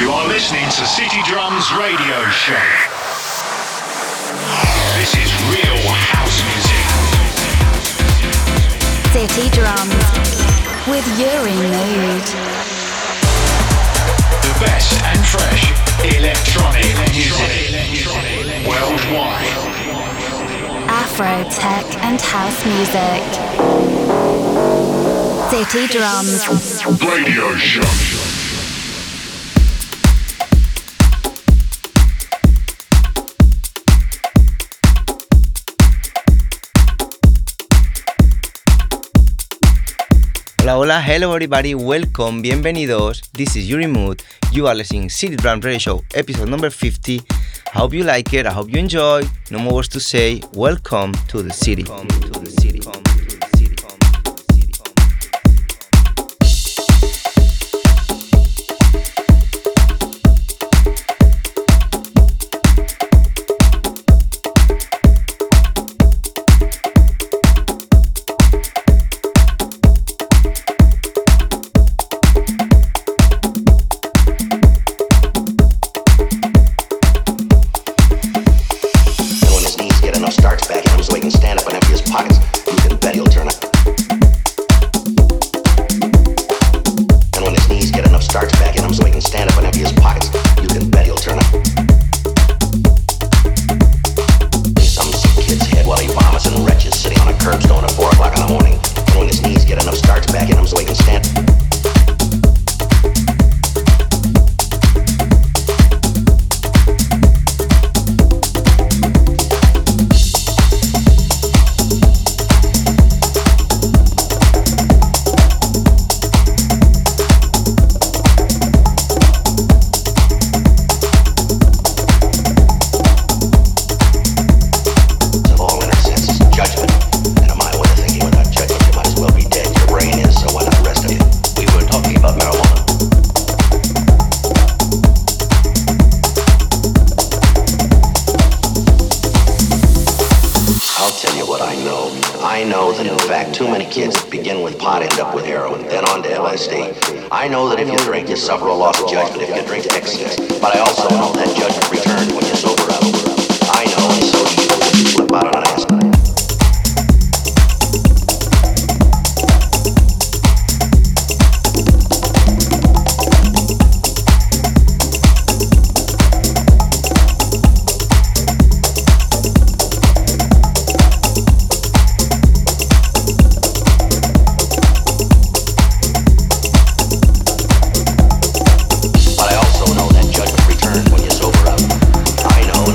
You are listening to City Drums Radio Show. This is real house music. City Drums with Uri Mood. The best and fresh electronic music worldwide. Afro tech and house music. City Drums Radio Show. Hola, hola, hello everybody, welcome, bienvenidos. This is Uri Mood. You are listening to City Drums Radio Show, episode number 50. I hope you like it, I hope you enjoy. No more words to say, welcome to the city. I know, and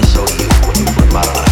so do you, when you flip out on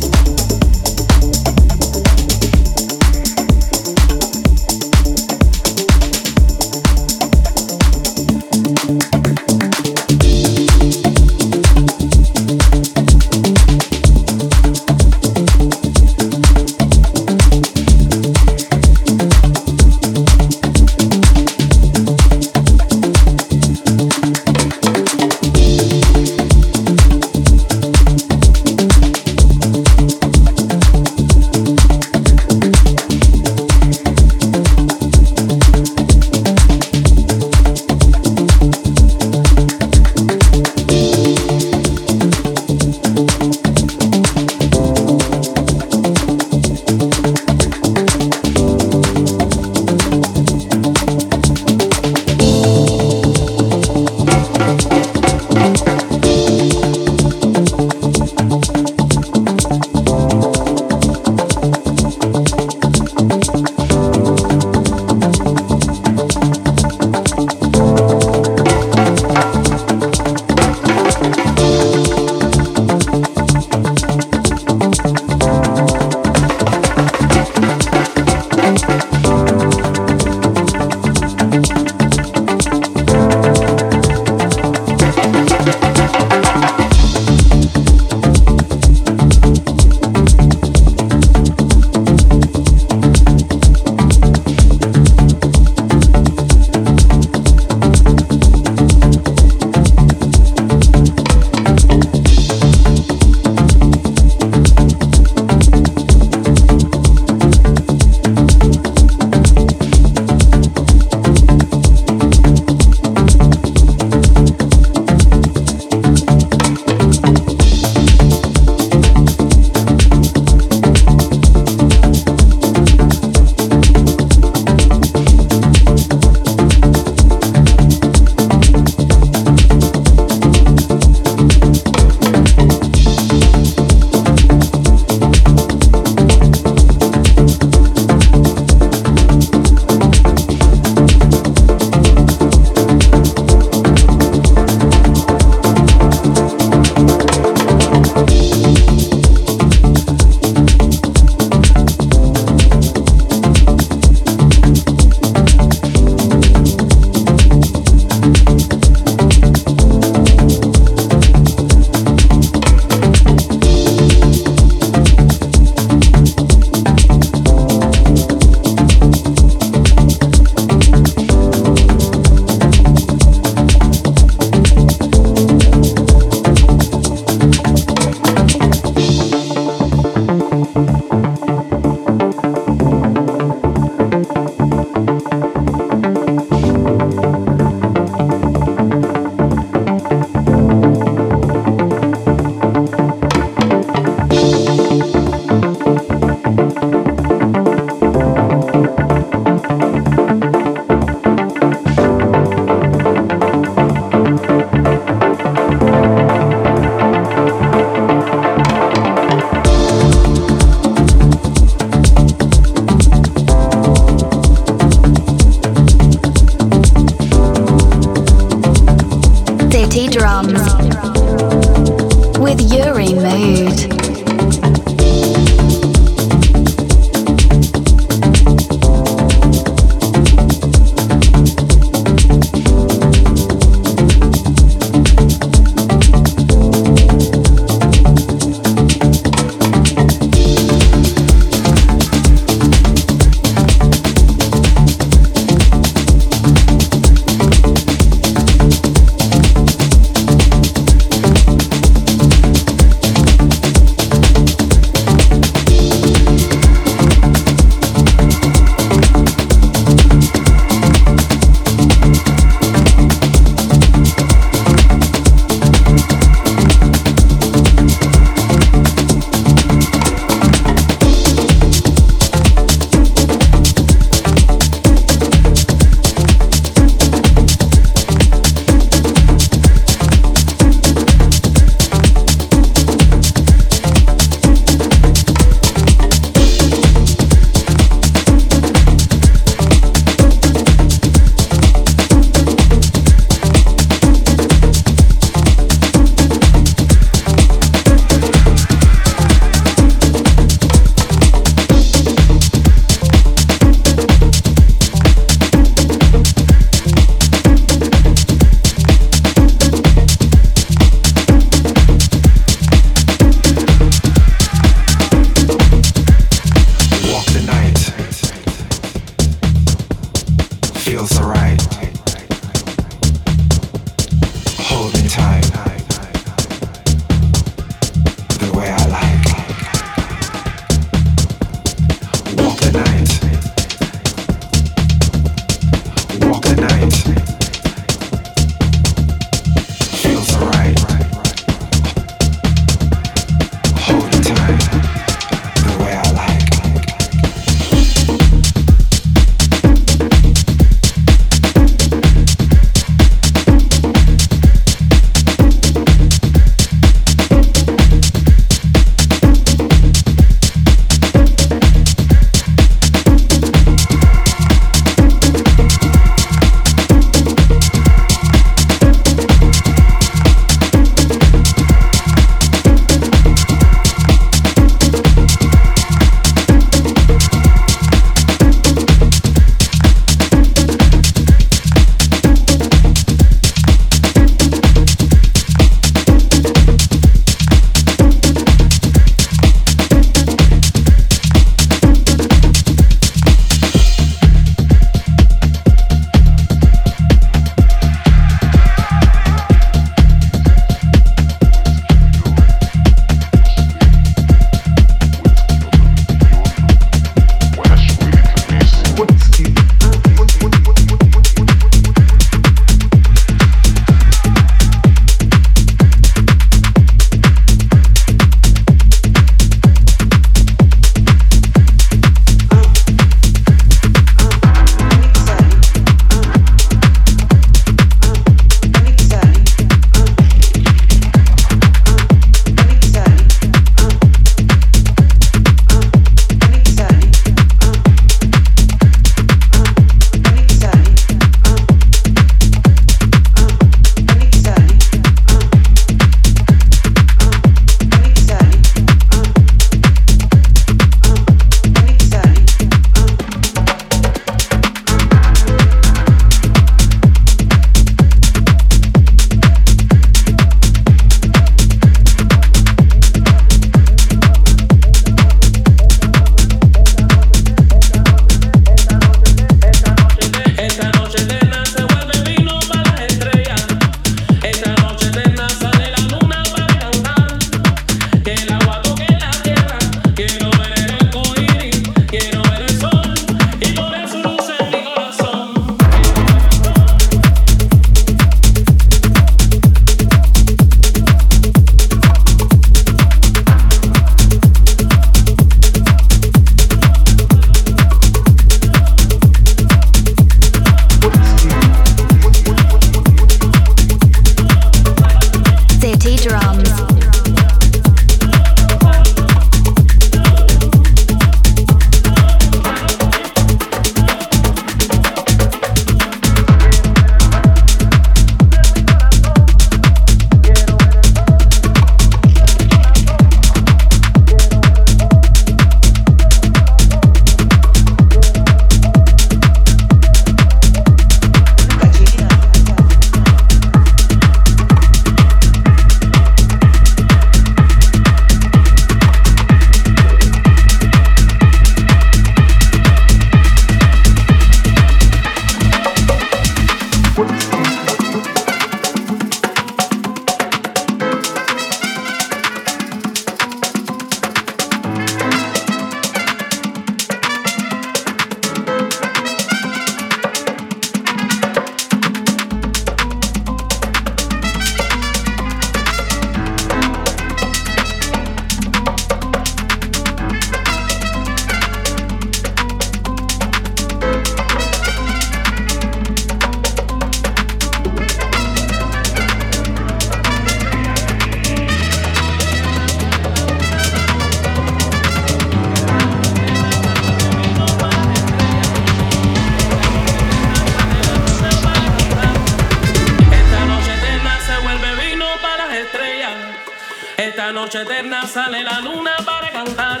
sale la luna para cantar,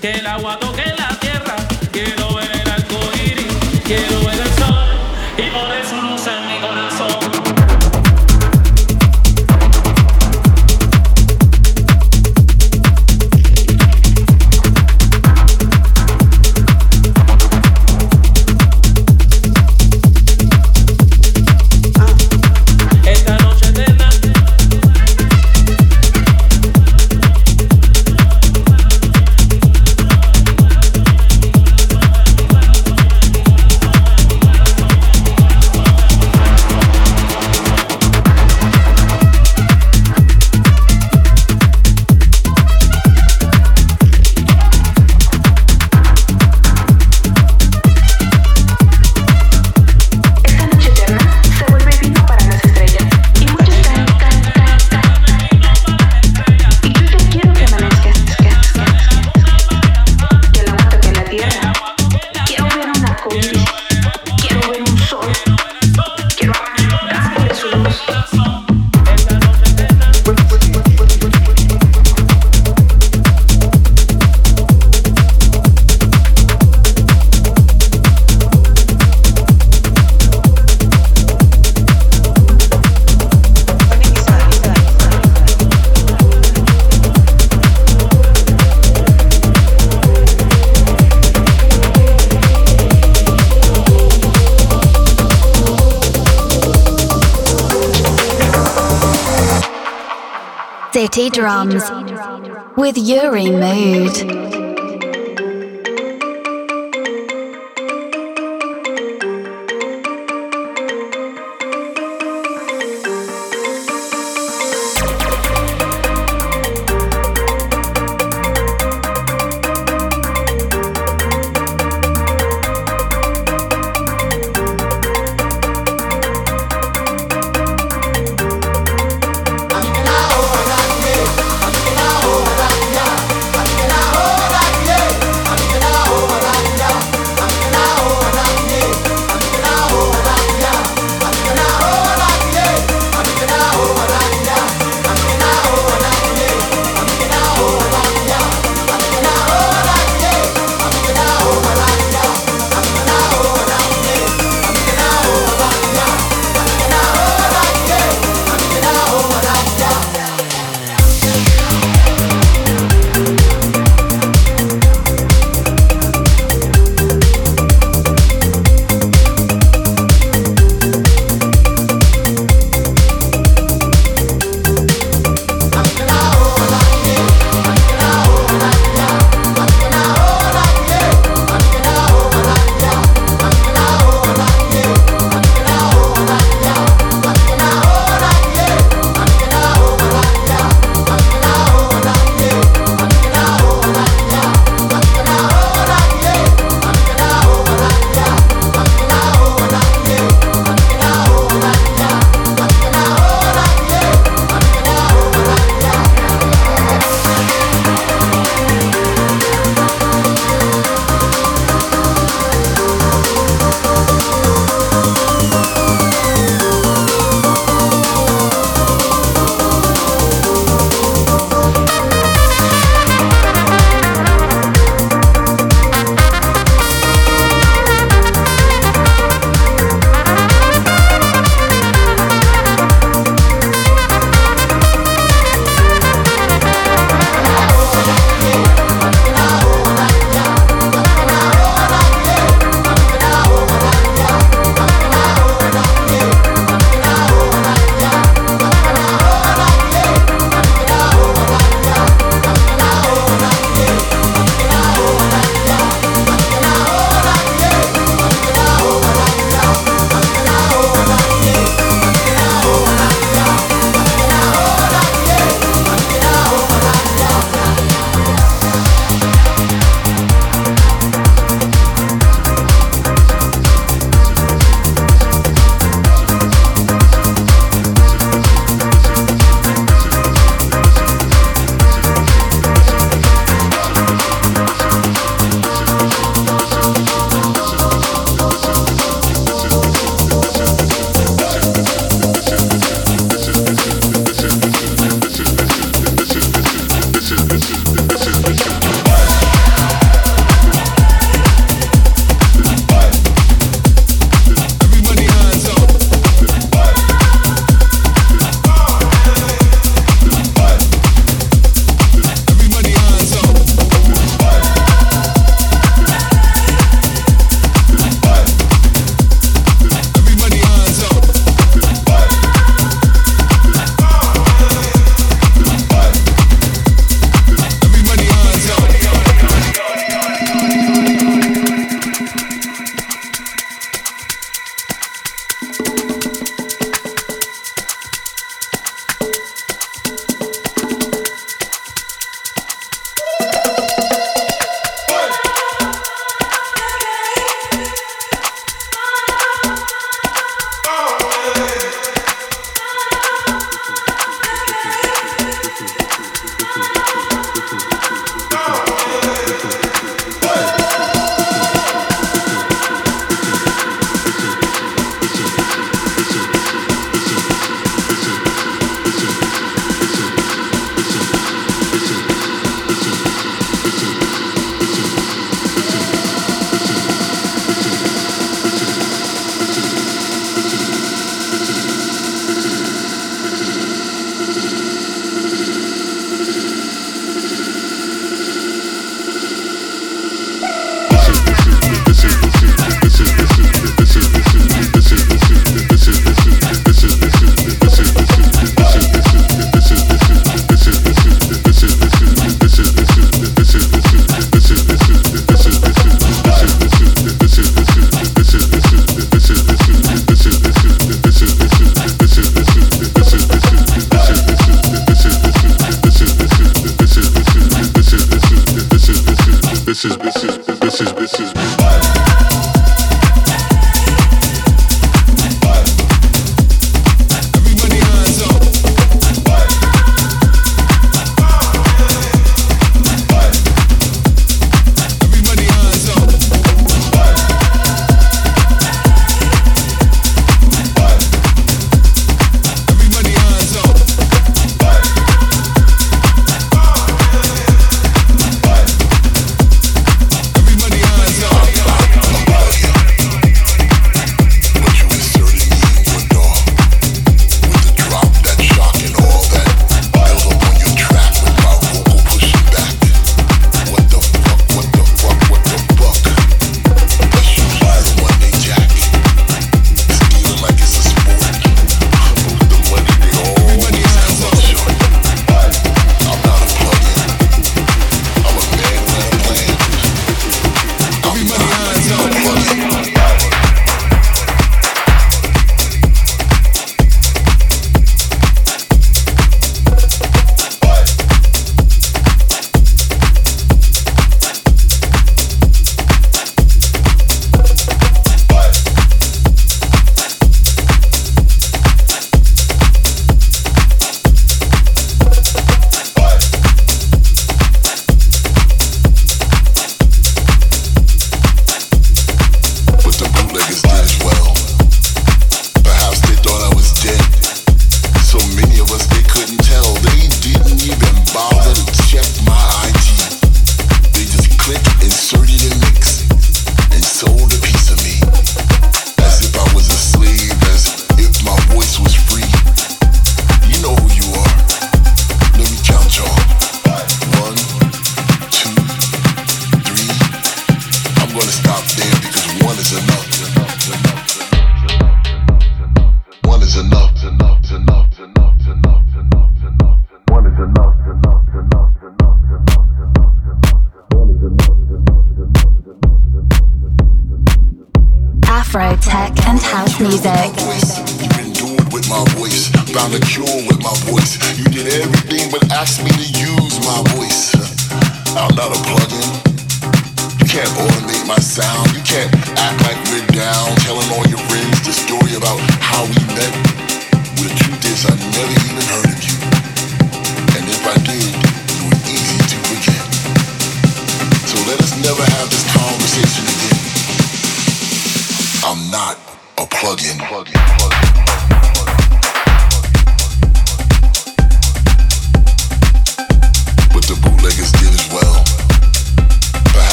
que el agua toque la tierra. Quiero ver el arco iris, quiero ver el sol y poner su luz en mi corazón. City Drums with Uri Mood.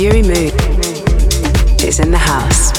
Uri Mood is in the house.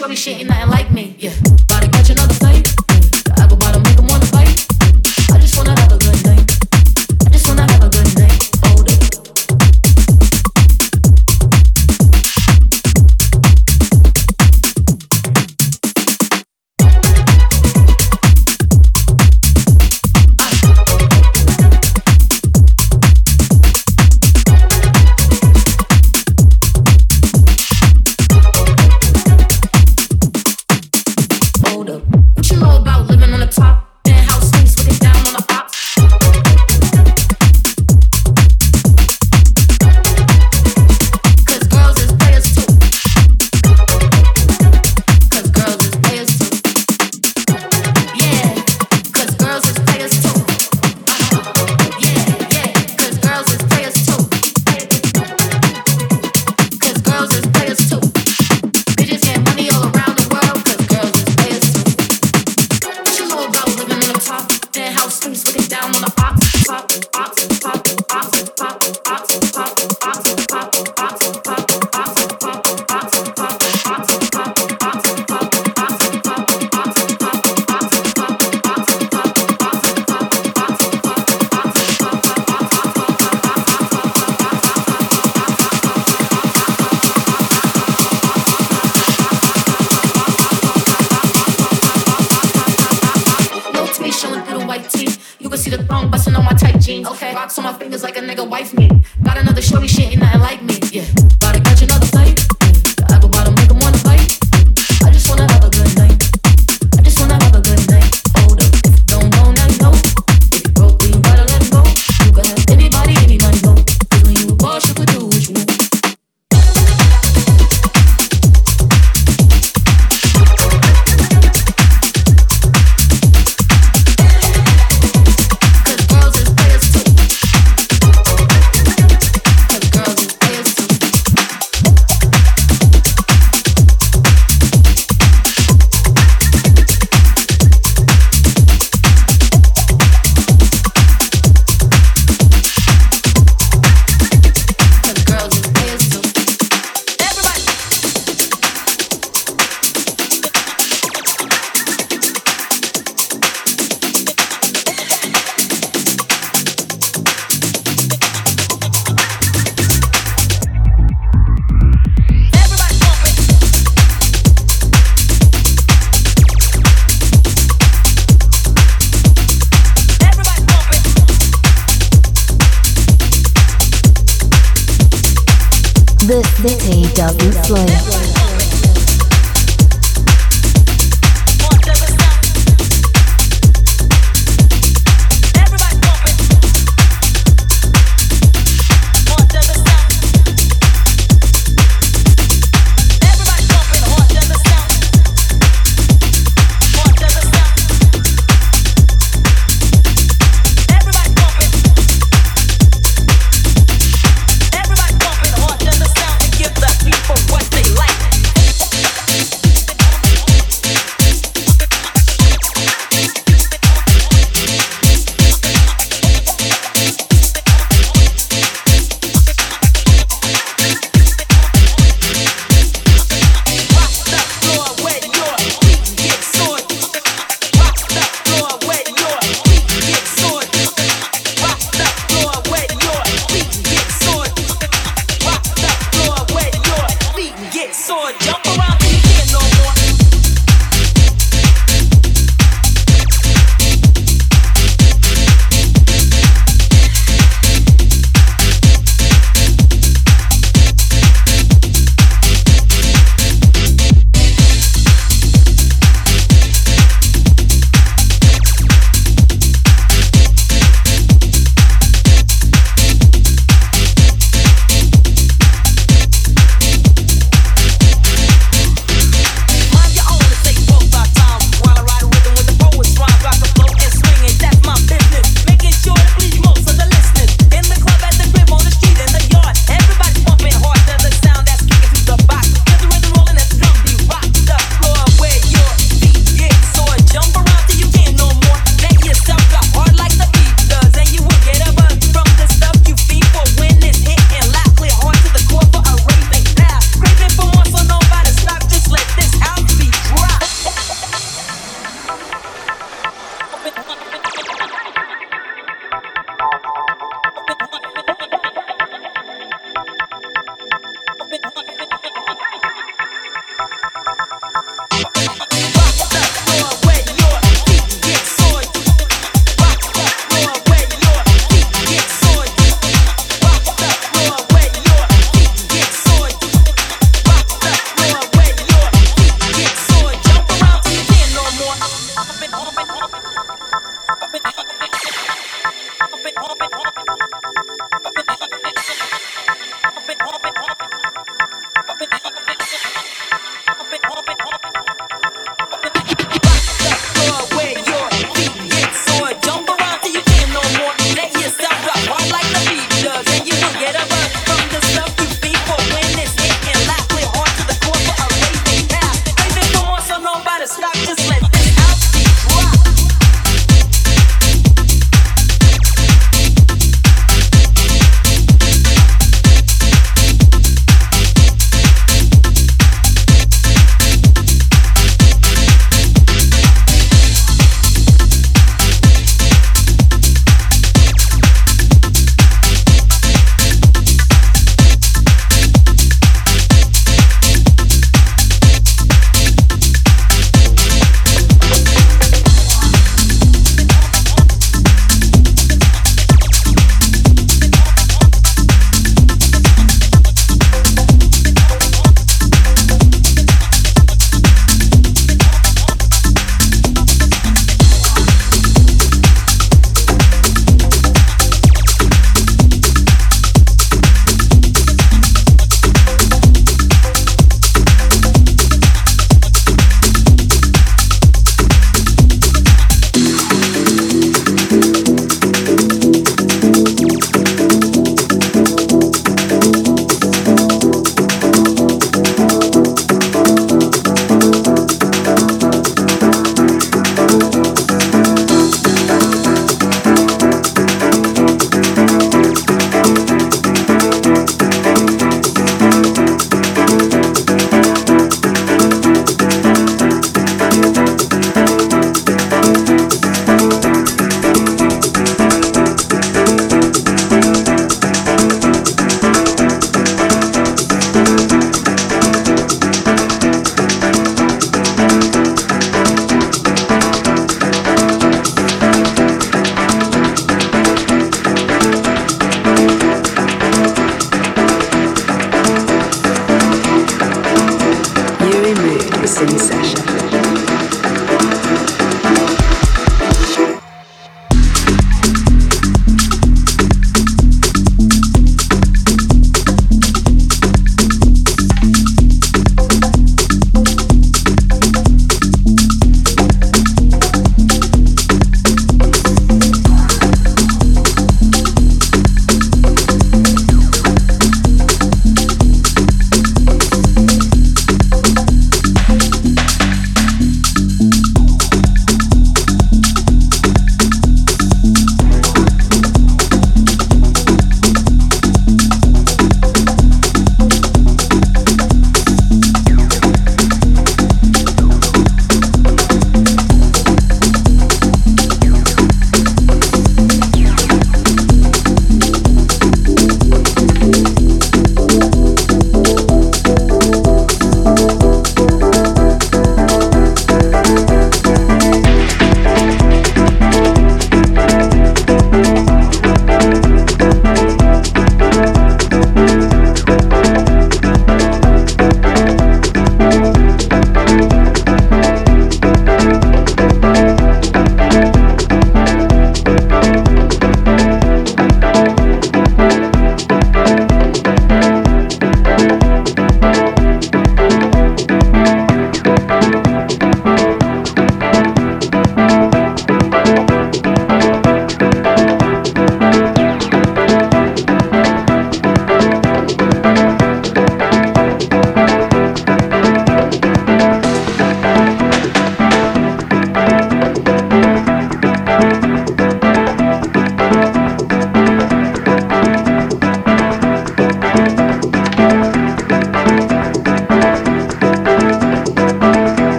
shorty, she ain't nothing like me. Yeah, about to catch another fight. I go about to make them wanna fight. I just wanna have a good night. I just wanna have a good night. Hold up. Hold up. What you know about living on the top? The city doesn't slow. What they like. City Session.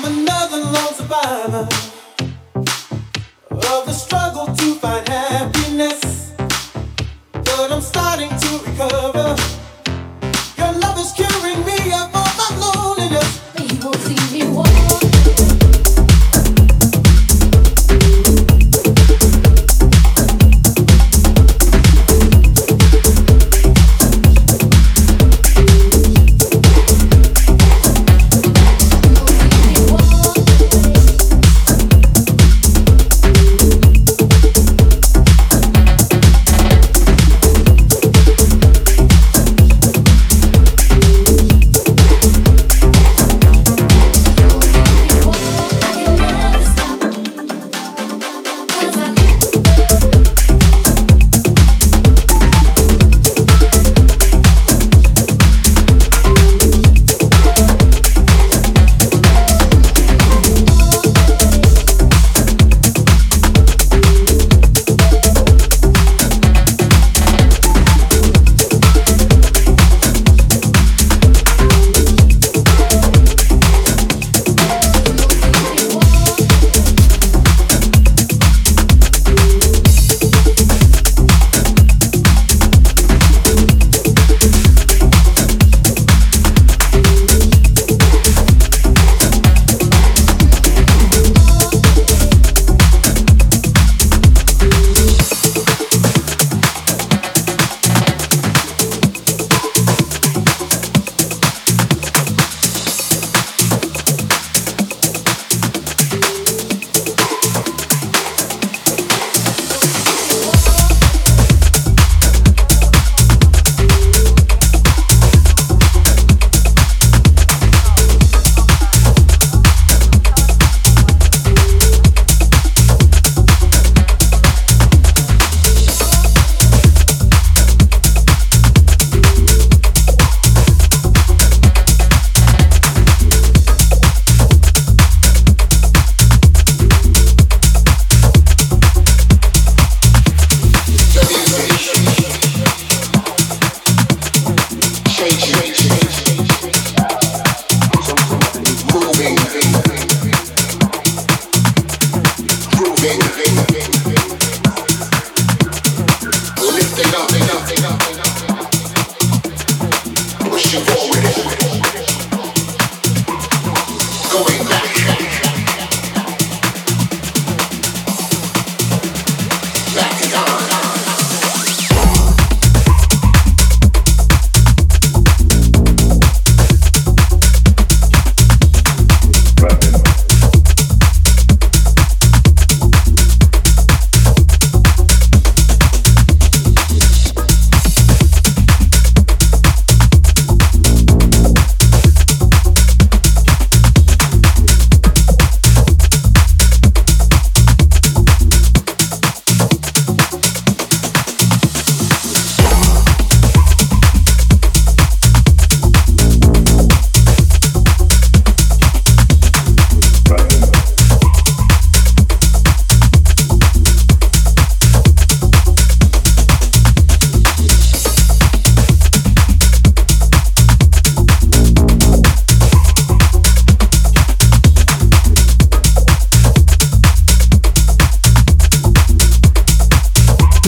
I'm another lone survivor of the struggle to find happiness, but I'm starting to recover. Your love is curing me of all my loneliness. You will see me walk.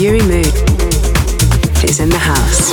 Uri Mood is in the house.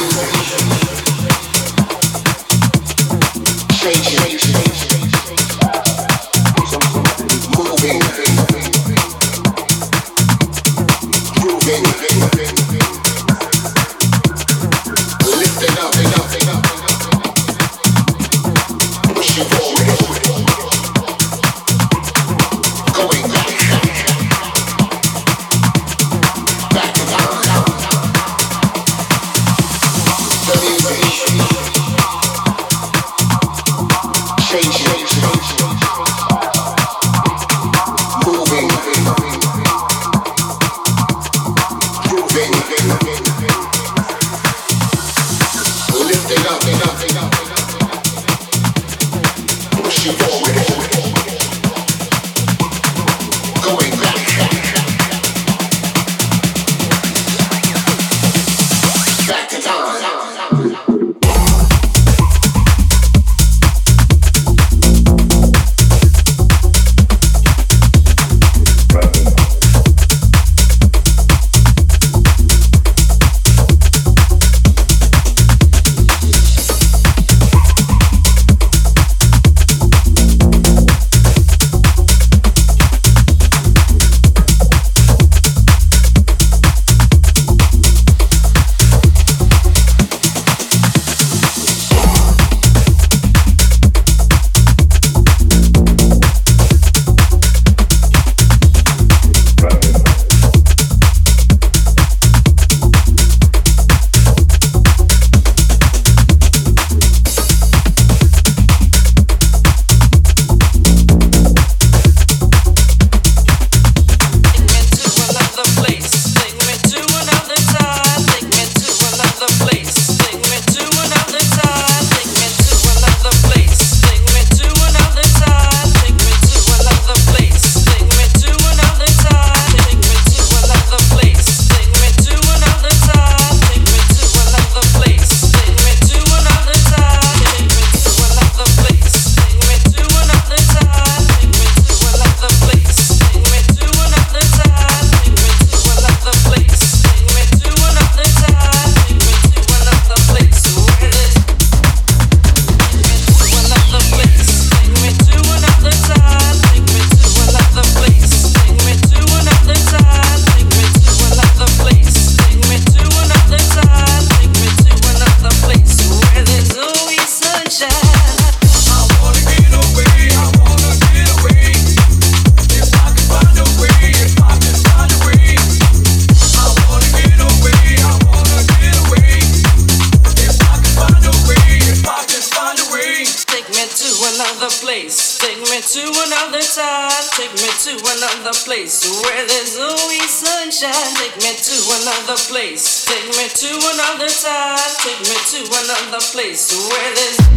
to another place, take me to another time, take me to another place where there's always sunshine. Take me to another place, take me to another time, take me to another place where there's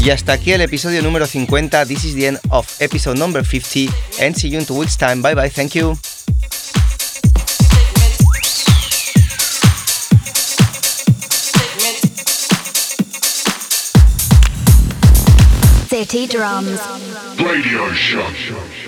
Y hasta aquí el episodio número 50. This is the end of episode number 50 and see you in 2 weeks time. Bye bye, thank you. City Drums Radio Show.